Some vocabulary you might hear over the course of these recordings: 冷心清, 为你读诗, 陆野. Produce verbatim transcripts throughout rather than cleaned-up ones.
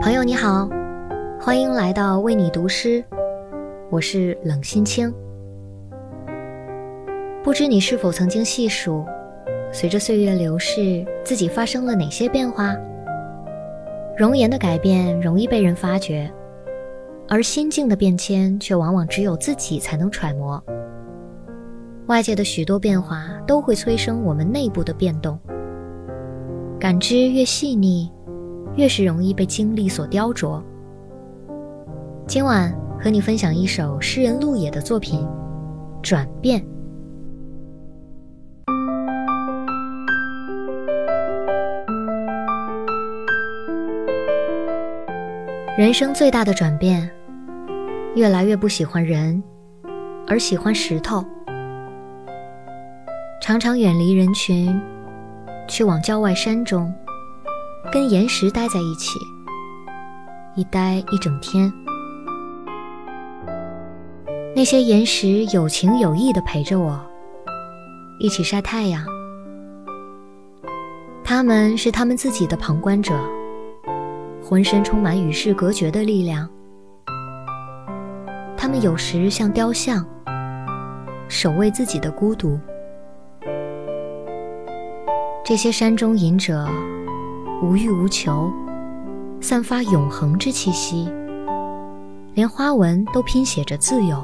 朋友你好，欢迎来到为你读诗，我是冷心清。不知你是否曾经细数，随着岁月流逝，自己发生了哪些变化？容颜的改变容易被人发觉，而心境的变迁却往往只有自己才能揣摩。外界的许多变化都会催生我们内部的变动，感知越细腻，越是容易被经历所雕琢。今晚和你分享一首诗人陆野的作品《转变》。人生最大的转变，越来越不喜欢人，而喜欢石头。常常远离人群，去往郊外山中，跟岩石待在一起，一待一整天。那些岩石有情有义地陪着我，一起晒太阳。他们是他们自己的旁观者，浑身充满与世隔绝的力量。他们有时像雕像，守卫自己的孤独。这些山中隐者无欲无求，散发永恒之气息，连花纹都拼写着自由。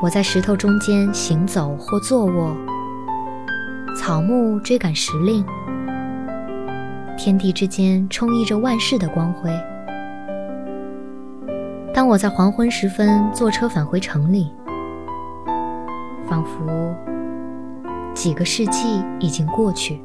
我在石头中间行走或坐卧，草木追赶时令，天地之间充溢着万世的光辉。当我在黄昏时分坐车返回城里，仿佛几个世纪已经过去。